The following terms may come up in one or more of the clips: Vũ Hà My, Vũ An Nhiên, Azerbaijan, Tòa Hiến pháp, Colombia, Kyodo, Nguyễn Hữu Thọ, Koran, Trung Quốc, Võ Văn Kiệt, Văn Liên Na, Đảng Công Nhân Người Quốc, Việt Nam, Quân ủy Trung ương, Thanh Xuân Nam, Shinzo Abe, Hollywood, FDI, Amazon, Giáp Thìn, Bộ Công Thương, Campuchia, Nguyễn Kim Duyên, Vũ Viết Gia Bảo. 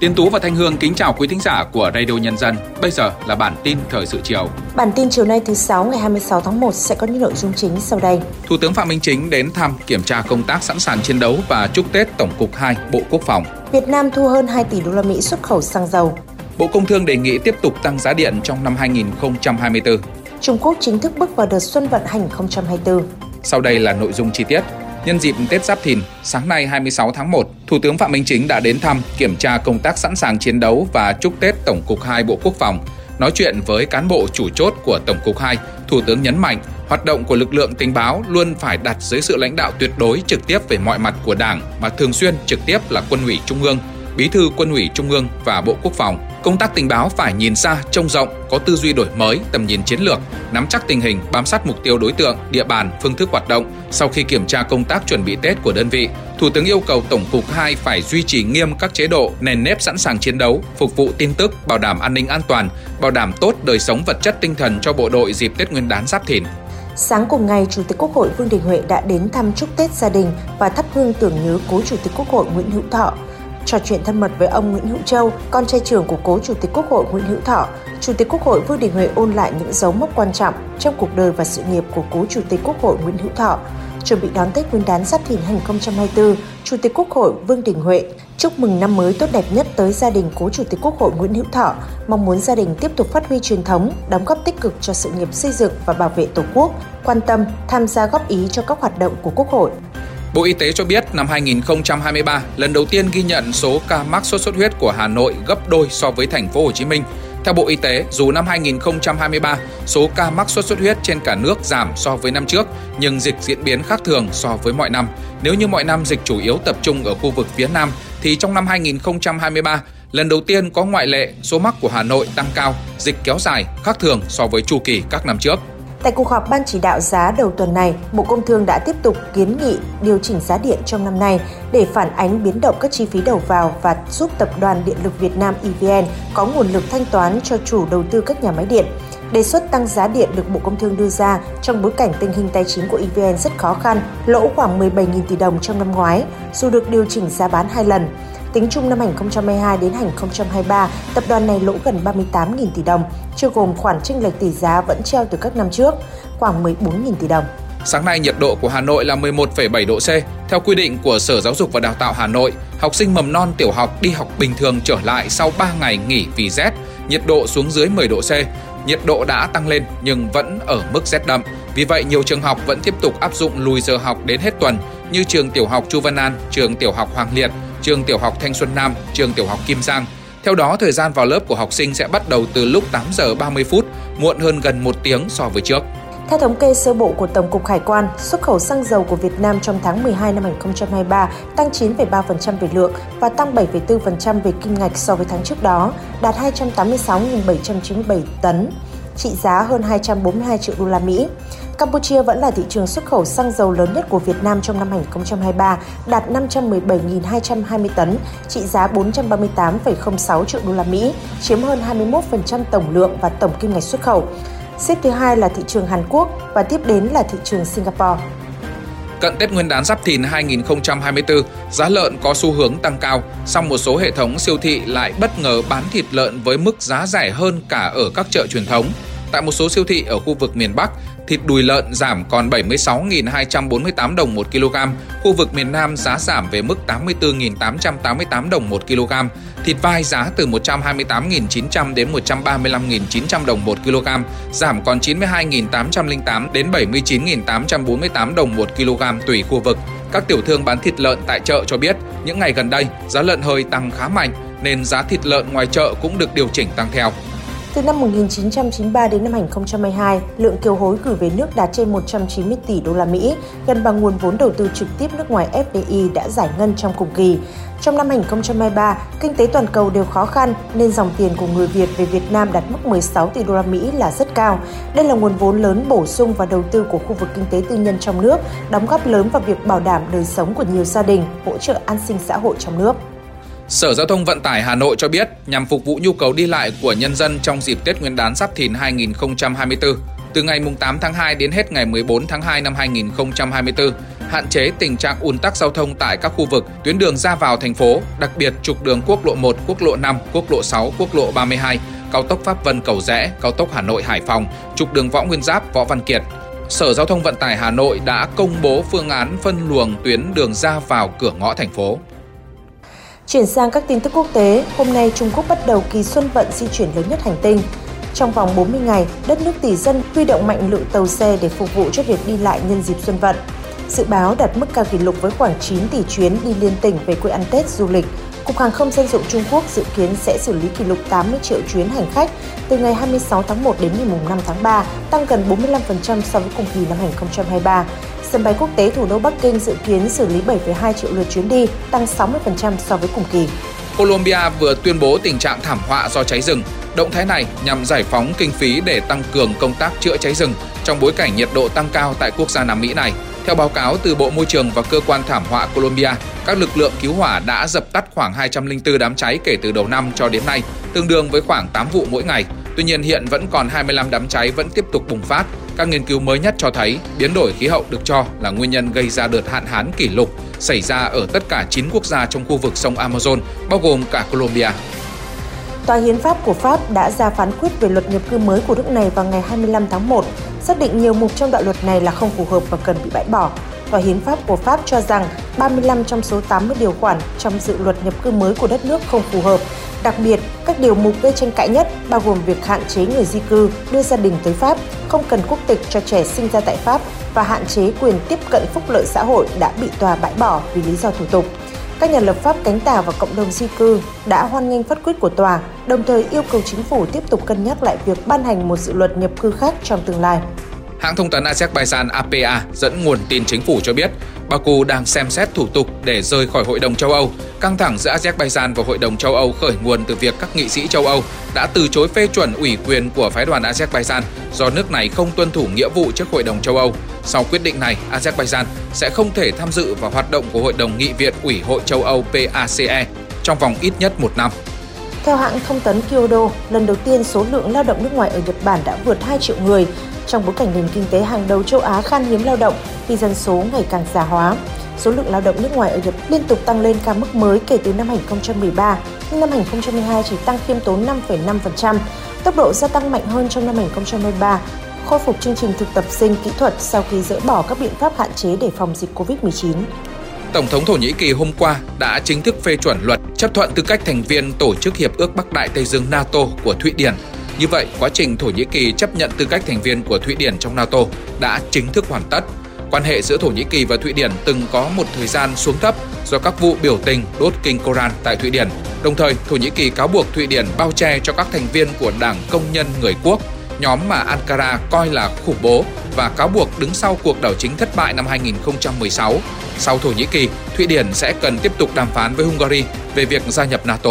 Tiến Tú và Thanh Hương kính chào quý thính giả của Radio Nhân Dân. Bây giờ là bản tin thời sự chiều. Bản tin chiều nay thứ 6 ngày 26 tháng 1 sẽ có những nội dung chính sau đây. Thủ tướng Phạm Minh Chính đến thăm kiểm tra công tác sẵn sàng chiến đấu và chúc Tết Tổng cục 2, Bộ Quốc phòng. Việt Nam thu hơn 2 tỷ đô la Mỹ xuất khẩu xăng dầu. Bộ Công Thương đề nghị tiếp tục tăng giá điện trong năm 2024. Trung Quốc chính thức bước vào đợt Xuân vận 2024. Sau đây là nội dung chi tiết. Nhân dịp Tết Giáp Thìn, sáng nay 26 tháng 1, Thủ tướng Phạm Minh Chính đã đến thăm, kiểm tra công tác sẵn sàng chiến đấu và chúc Tết Tổng cục 2 Bộ Quốc phòng. Nói chuyện với cán bộ chủ chốt của Tổng cục 2, Thủ tướng nhấn mạnh hoạt động của lực lượng tình báo luôn phải đặt dưới sự lãnh đạo tuyệt đối trực tiếp về mọi mặt của Đảng mà thường xuyên trực tiếp là Quân ủy Trung ương, Bí thư Quân ủy Trung ương và Bộ Quốc phòng. Công tác tình báo phải nhìn xa, trông rộng, có tư duy đổi mới, tầm nhìn chiến lược, nắm chắc tình hình, bám sát mục tiêu đối tượng, địa bàn, phương thức hoạt động. Sau khi kiểm tra công tác chuẩn bị Tết của đơn vị, Thủ tướng yêu cầu Tổng cục 2 phải duy trì nghiêm các chế độ, nền nếp sẵn sàng chiến đấu, phục vụ tin tức, bảo đảm an ninh an toàn, bảo đảm tốt đời sống vật chất tinh thần cho bộ đội dịp Tết Nguyên đán Giáp Thìn. Sáng cùng ngày, Chủ tịch Quốc hội Vương Đình Huệ đã đến thăm chúc Tết gia đình và thắp hương tưởng nhớ cố Chủ tịch Quốc hội Nguyễn Hữu Thọ. Trò chuyện thân mật với ông Nguyễn Hữu Châu, con trai trưởng của cố Chủ tịch Quốc hội Nguyễn Hữu Thọ, Chủ tịch Quốc hội Vương Đình Huệ ôn lại những dấu mốc quan trọng trong cuộc đời và sự nghiệp của cố Chủ tịch Quốc hội Nguyễn Hữu Thọ. Chuẩn bị đón Tết Nguyên đán Giáp Thìn 2024, Chủ tịch Quốc hội Vương Đình Huệ chúc mừng năm mới tốt đẹp nhất tới gia đình cố Chủ tịch Quốc hội Nguyễn Hữu Thọ, mong muốn gia đình tiếp tục phát huy truyền thống, đóng góp tích cực cho sự nghiệp xây dựng và bảo vệ Tổ quốc, quan tâm, tham gia góp ý cho các hoạt động của Quốc hội. Bộ Y tế cho biết năm 2023, lần đầu tiên ghi nhận số ca mắc sốt xuất huyết của Hà Nội gấp đôi so với thành phố Hồ Chí Minh. Theo Bộ Y tế, dù năm 2023, số ca mắc sốt xuất huyết trên cả nước giảm so với năm trước, nhưng dịch diễn biến khác thường so với mọi năm. Nếu như mọi năm dịch chủ yếu tập trung ở khu vực phía Nam, thì trong năm 2023, lần đầu tiên có ngoại lệ, số mắc của Hà Nội tăng cao, dịch kéo dài, khác thường so với chu kỳ các năm trước. Tại cuộc họp Ban chỉ đạo giá đầu tuần này, Bộ Công Thương đã tiếp tục kiến nghị điều chỉnh giá điện trong năm nay để phản ánh biến động các chi phí đầu vào và giúp Tập đoàn Điện lực Việt Nam EVN có nguồn lực thanh toán cho chủ đầu tư các nhà máy điện. Đề xuất tăng giá điện được Bộ Công Thương đưa ra trong bối cảnh tình hình tài chính của EVN rất khó khăn, lỗ khoảng 17.000 tỷ đồng trong năm ngoái, dù được điều chỉnh giá bán 2 lần. Tính chung năm 2022 đến 2023, tập đoàn này lỗ gần 38.000 tỷ đồng, chưa gồm khoản chênh lệch tỷ giá vẫn treo từ các năm trước, khoảng 14.000 tỷ đồng. Sáng nay, nhiệt độ của Hà Nội là 11,7 độ C. Theo quy định của Sở Giáo dục và Đào tạo Hà Nội, học sinh mầm non tiểu học đi học bình thường trở lại sau 3 ngày nghỉ vì rét, nhiệt độ xuống dưới 10 độ C. Nhiệt độ đã tăng lên nhưng vẫn ở mức rét đậm. Vì vậy, nhiều trường học vẫn tiếp tục áp dụng lùi giờ học đến hết tuần như trường tiểu học Chu Văn An, trường tiểu học Hoàng Liệt, trường tiểu học Thanh Xuân Nam, trường tiểu học Kim Giang. Theo đó, thời gian vào lớp của học sinh sẽ bắt đầu từ lúc 8 giờ 30 phút, muộn hơn gần 1 tiếng so với trước. Theo thống kê sơ bộ của Tổng cục Hải quan, xuất khẩu xăng dầu của Việt Nam trong tháng 12 năm 2023 tăng 9,3% về lượng và tăng 7,4% về kim ngạch so với tháng trước đó, đạt 286.797 tấn, trị giá hơn 242 triệu đô la Mỹ. Campuchia vẫn là thị trường xuất khẩu xăng dầu lớn nhất của Việt Nam trong năm 2023, đạt 517.220 tấn, trị giá 438,06 triệu đô la Mỹ, chiếm hơn 21% tổng lượng và tổng kim ngạch xuất khẩu. Xếp thứ hai là thị trường Hàn Quốc và tiếp đến là thị trường Singapore. Cận Tết Nguyên đán Giáp Thìn 2024, giá lợn có xu hướng tăng cao, song một số hệ thống siêu thị lại bất ngờ bán thịt lợn với mức giá rẻ hơn cả ở các chợ truyền thống. Tại một số siêu thị ở khu vực miền Bắc, thịt đùi lợn giảm còn 76.248 đồng 1 kg, khu vực miền Nam giá giảm về mức 84.888 đồng 1 kg, thịt vai giá từ 128.900 đến 135.900 đồng 1 kg, giảm còn 92.808 đến 79.848 đồng 1 kg tùy khu vực. Các tiểu thương bán thịt lợn tại chợ cho biết, những ngày gần đây giá lợn hơi tăng khá mạnh nên giá thịt lợn ngoài chợ cũng được điều chỉnh tăng theo. Từ năm 1993 đến năm 2022, lượng kiều hối gửi về nước đạt trên 190 tỷ đô la Mỹ, gần bằng nguồn vốn đầu tư trực tiếp nước ngoài FDI đã giải ngân trong cùng kỳ. Trong năm 2023, kinh tế toàn cầu đều khó khăn nên dòng tiền của người Việt về Việt Nam đạt mức 16 tỷ đô la Mỹ là rất cao. Đây là nguồn vốn lớn bổ sung và đầu tư của khu vực kinh tế tư nhân trong nước, đóng góp lớn vào việc bảo đảm đời sống của nhiều gia đình, hỗ trợ an sinh xã hội trong nước. Sở Giao thông Vận tải Hà Nội cho biết, nhằm phục vụ nhu cầu đi lại của nhân dân trong dịp Tết Nguyên đán Giáp Thìn 2024, từ ngày 8 tháng 2 đến hết ngày 14 tháng 2 năm 2024, hạn chế tình trạng ùn tắc giao thông tại các khu vực, tuyến đường ra vào thành phố, đặc biệt trục đường quốc lộ 1, quốc lộ 5, quốc lộ 6, quốc lộ 32, cao tốc Pháp Vân - Cầu Giẽ, cao tốc Hà Nội - Hải Phòng, trục đường Võ Nguyên Giáp - Võ Văn Kiệt. Sở Giao thông Vận tải Hà Nội đã công bố phương án phân luồng tuyến đường ra vào cửa ngõ thành phố. Chuyển sang các tin tức quốc tế, hôm nay Trung Quốc bắt đầu kỳ xuân vận di chuyển lớn nhất hành tinh. Trong vòng 40 ngày, đất nước tỷ dân huy động mạnh lượng tàu xe để phục vụ cho việc đi lại nhân dịp xuân vận. Dự báo đạt mức cao kỷ lục với khoảng 9 tỷ chuyến đi liên tỉnh về quê ăn Tết du lịch. Cục Hàng không dân dụng Trung Quốc dự kiến sẽ xử lý kỷ lục 80 triệu chuyến hành khách từ ngày 26 tháng 1 đến ngày 5 tháng 3, tăng gần 45% so với cùng kỳ năm 2023. Sân bay quốc tế thủ đô Bắc Kinh dự kiến xử lý 7,2 triệu lượt chuyến đi, tăng 60% so với cùng kỳ. Colombia vừa tuyên bố tình trạng thảm họa do cháy rừng. Động thái này nhằm giải phóng kinh phí để tăng cường công tác chữa cháy rừng trong bối cảnh nhiệt độ tăng cao tại quốc gia Nam Mỹ này. Theo báo cáo từ Bộ Môi trường và Cơ quan Thảm họa Colombia, các lực lượng cứu hỏa đã dập tắt khoảng 204 đám cháy kể từ đầu năm cho đến nay, tương đương với khoảng 8 vụ mỗi ngày. Tuy nhiên hiện vẫn còn 25 đám cháy vẫn tiếp tục bùng phát. Các nghiên cứu mới nhất cho thấy biến đổi khí hậu được cho là nguyên nhân gây ra đợt hạn hán kỷ lục xảy ra ở tất cả 9 quốc gia trong khu vực sông Amazon, bao gồm cả Colombia. Tòa Hiến pháp của Pháp đã ra phán quyết về luật nhập cư mới của nước này vào ngày 25 tháng 1, xác định nhiều mục trong đạo luật này là không phù hợp và cần bị bãi bỏ. Tòa Hiến pháp của Pháp cho rằng 35 trong số 80 điều khoản trong dự luật nhập cư mới của đất nước không phù hợp. Đặc biệt, các điều mục gây tranh cãi nhất bao gồm việc hạn chế người di cư đưa gia đình tới Pháp, không cần quốc tịch cho trẻ sinh ra tại Pháp và hạn chế quyền tiếp cận phúc lợi xã hội đã bị tòa bãi bỏ vì lý do thủ tục. Các nhà lập pháp cánh tả và cộng đồng di cư đã hoan nghênh phán quyết của tòa, đồng thời yêu cầu chính phủ tiếp tục cân nhắc lại việc ban hành một dự luật nhập cư khác trong tương lai. Hãng thông tấn Azerbaijan APA dẫn nguồn tin chính phủ cho biết, Baku đang xem xét thủ tục để rời khỏi Hội đồng Châu Âu. Căng thẳng giữa Azerbaijan và Hội đồng Châu Âu khởi nguồn từ việc các nghị sĩ Châu Âu đã từ chối phê chuẩn ủy quyền của phái đoàn Azerbaijan do nước này không tuân thủ nghĩa vụ trước Hội đồng Châu Âu. Sau quyết định này, Azerbaijan sẽ không thể tham dự vào hoạt động của Hội đồng Nghị viện Ủy hội Châu Âu PACE trong vòng ít nhất một năm. Theo hãng thông tấn Kyodo, lần đầu tiên số lượng lao động nước ngoài ở Nhật Bản đã vượt 2 triệu người, trong bối cảnh nền kinh tế hàng đầu châu Á khan hiếm lao động vì dân số ngày càng già hóa. Số lượng lao động nước ngoài ở Nhật liên tục tăng lên cao mức mới kể từ năm 2013, nhưng năm 2022 chỉ tăng khiêm tốn 5,5%. Tốc độ gia tăng mạnh hơn trong năm 2023, khôi phục chương trình thực tập sinh kỹ thuật sau khi dỡ bỏ các biện pháp hạn chế để phòng dịch COVID-19. Tổng thống Thổ Nhĩ Kỳ hôm qua đã chính thức phê chuẩn luật chấp thuận tư cách thành viên Tổ chức Hiệp ước Bắc Đại Tây Dương NATO của Thụy Điển. Như vậy, quá trình Thổ Nhĩ Kỳ chấp nhận tư cách thành viên của Thụy Điển trong NATO đã chính thức hoàn tất. Quan hệ giữa Thổ Nhĩ Kỳ và Thụy Điển từng có một thời gian xuống thấp do các vụ biểu tình đốt kinh Koran tại Thụy Điển. Đồng thời, Thổ Nhĩ Kỳ cáo buộc Thụy Điển bao che cho các thành viên của Đảng Công nhân Người Quốc, nhóm mà Ankara coi là khủng bố và cáo buộc đứng sau cuộc đảo chính thất bại năm 2016. Sau Thổ Nhĩ Kỳ, Thụy Điển sẽ cần tiếp tục đàm phán với Hungary về việc gia nhập NATO.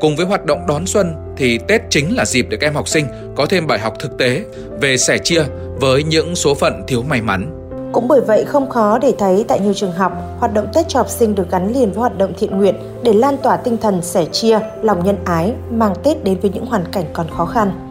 Cùng với hoạt động đón xuân thì Tết chính là dịp để các em học sinh có thêm bài học thực tế về sẻ chia với những số phận thiếu may mắn. Cũng bởi vậy không khó để thấy tại nhiều trường học, hoạt động Tết cho học sinh được gắn liền với hoạt động thiện nguyện để lan tỏa tinh thần sẻ chia, lòng nhân ái, mang Tết đến với những hoàn cảnh còn khó khăn.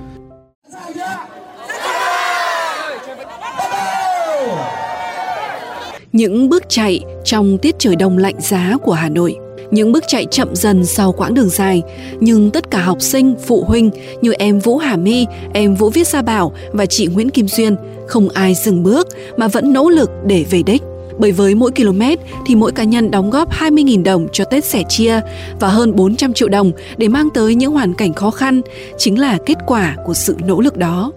Những bước chạy trong tiết trời đông lạnh giá của Hà Nội, những bước chạy chậm dần sau quãng đường dài, nhưng tất cả học sinh, phụ huynh như em Vũ Hà My, em Vũ Viết Gia Bảo và chị Nguyễn Kim Duyên không ai dừng bước mà vẫn nỗ lực để về đích. Bởi với mỗi km thì mỗi cá nhân đóng góp 20.000 đồng cho Tết sẻ chia và hơn 400 triệu đồng để mang tới những hoàn cảnh khó khăn chính là kết quả của sự nỗ lực đó.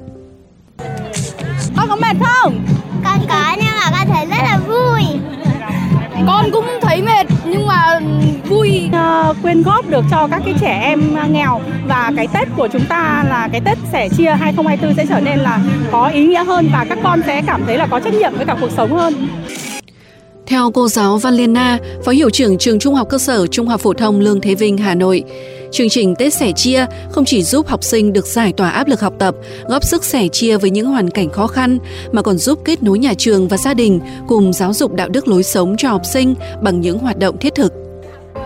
Con có mệt không? Con có nhưng mà con thấy rất là vui. Con cũng thấy mệt nhưng mà vui quỹ quyên góp được cho các cái trẻ em nghèo, và cái Tết của chúng ta là cái Tết sẻ chia 2024 sẽ trở nên là có ý nghĩa hơn và các con sẽ cảm thấy là có trách nhiệm với cả cuộc sống hơn. Theo cô giáo Văn Liên Na, Phó Hiệu trưởng Trường Trung học Cơ sở Trung học Phổ thông Lương Thế Vinh, Hà Nội, chương trình Tết sẻ chia không chỉ giúp học sinh được giải tỏa áp lực học tập, góp sức sẻ chia với những hoàn cảnh khó khăn, mà còn giúp kết nối nhà trường và gia đình cùng giáo dục đạo đức lối sống cho học sinh bằng những hoạt động thiết thực.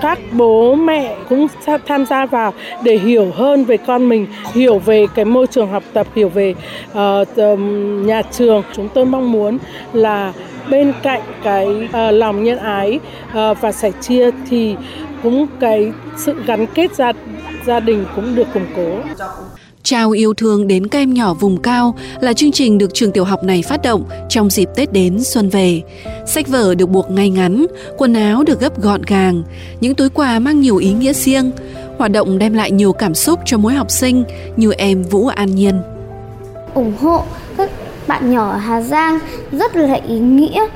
Các bố mẹ cũng tham gia vào để hiểu hơn về con mình, hiểu về cái môi trường học tập, hiểu về nhà trường. Chúng tôi mong muốn là bên cạnh cái lòng nhân ái và sẻ chia thì cũng cái sự gắn kết gia đình cũng được củng cố. Trao yêu thương đến các em nhỏ vùng cao là chương trình được trường tiểu học này phát động trong dịp Tết đến xuân về. Sách vở được buộc ngay ngắn, quần áo được gấp gọn gàng, những túi quà mang nhiều ý nghĩa riêng. Hoạt động đem lại nhiều cảm xúc cho mỗi học sinh, như em Vũ An Nhiên. Ủng hộ các bạn nhỏ ở Hà Giang rất là ý nghĩa,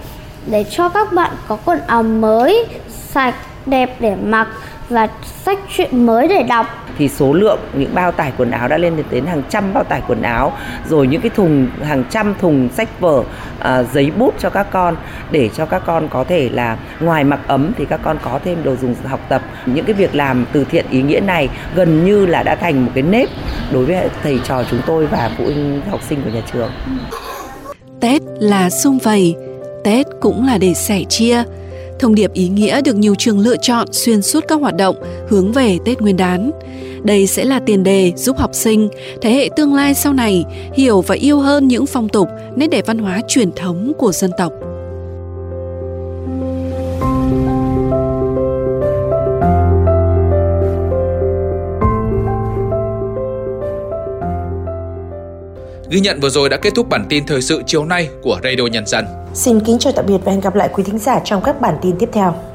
để cho các bạn có quần áo mới, sạch, đẹp để mặc và sách truyện mới để đọc. Thì số lượng những bao tải quần áo đã lên đến hàng trăm bao tải quần áo, rồi những cái thùng, hàng trăm thùng sách vở, giấy bút cho các con, để cho các con có thể là ngoài mặc ấm thì các con có thêm đồ dùng học tập. Những cái việc làm từ thiện ý nghĩa này gần như là đã thành một cái nếp đối với thầy trò chúng tôi và phụ huynh học sinh của nhà trường. Tết là sum vầy, Tết cũng là để sẻ chia. Thông điệp ý nghĩa được nhiều trường lựa chọn xuyên suốt các hoạt động hướng về Tết Nguyên đán. Đây sẽ là tiền đề giúp học sinh, thế hệ tương lai sau này hiểu và yêu hơn những phong tục, nét đẹp văn hóa truyền thống của dân tộc. Ghi nhận vừa rồi đã kết thúc bản tin thời sự chiều nay của Radio Nhân dân. Xin kính chào tạm biệt và hẹn gặp lại quý thính giả trong các bản tin tiếp theo.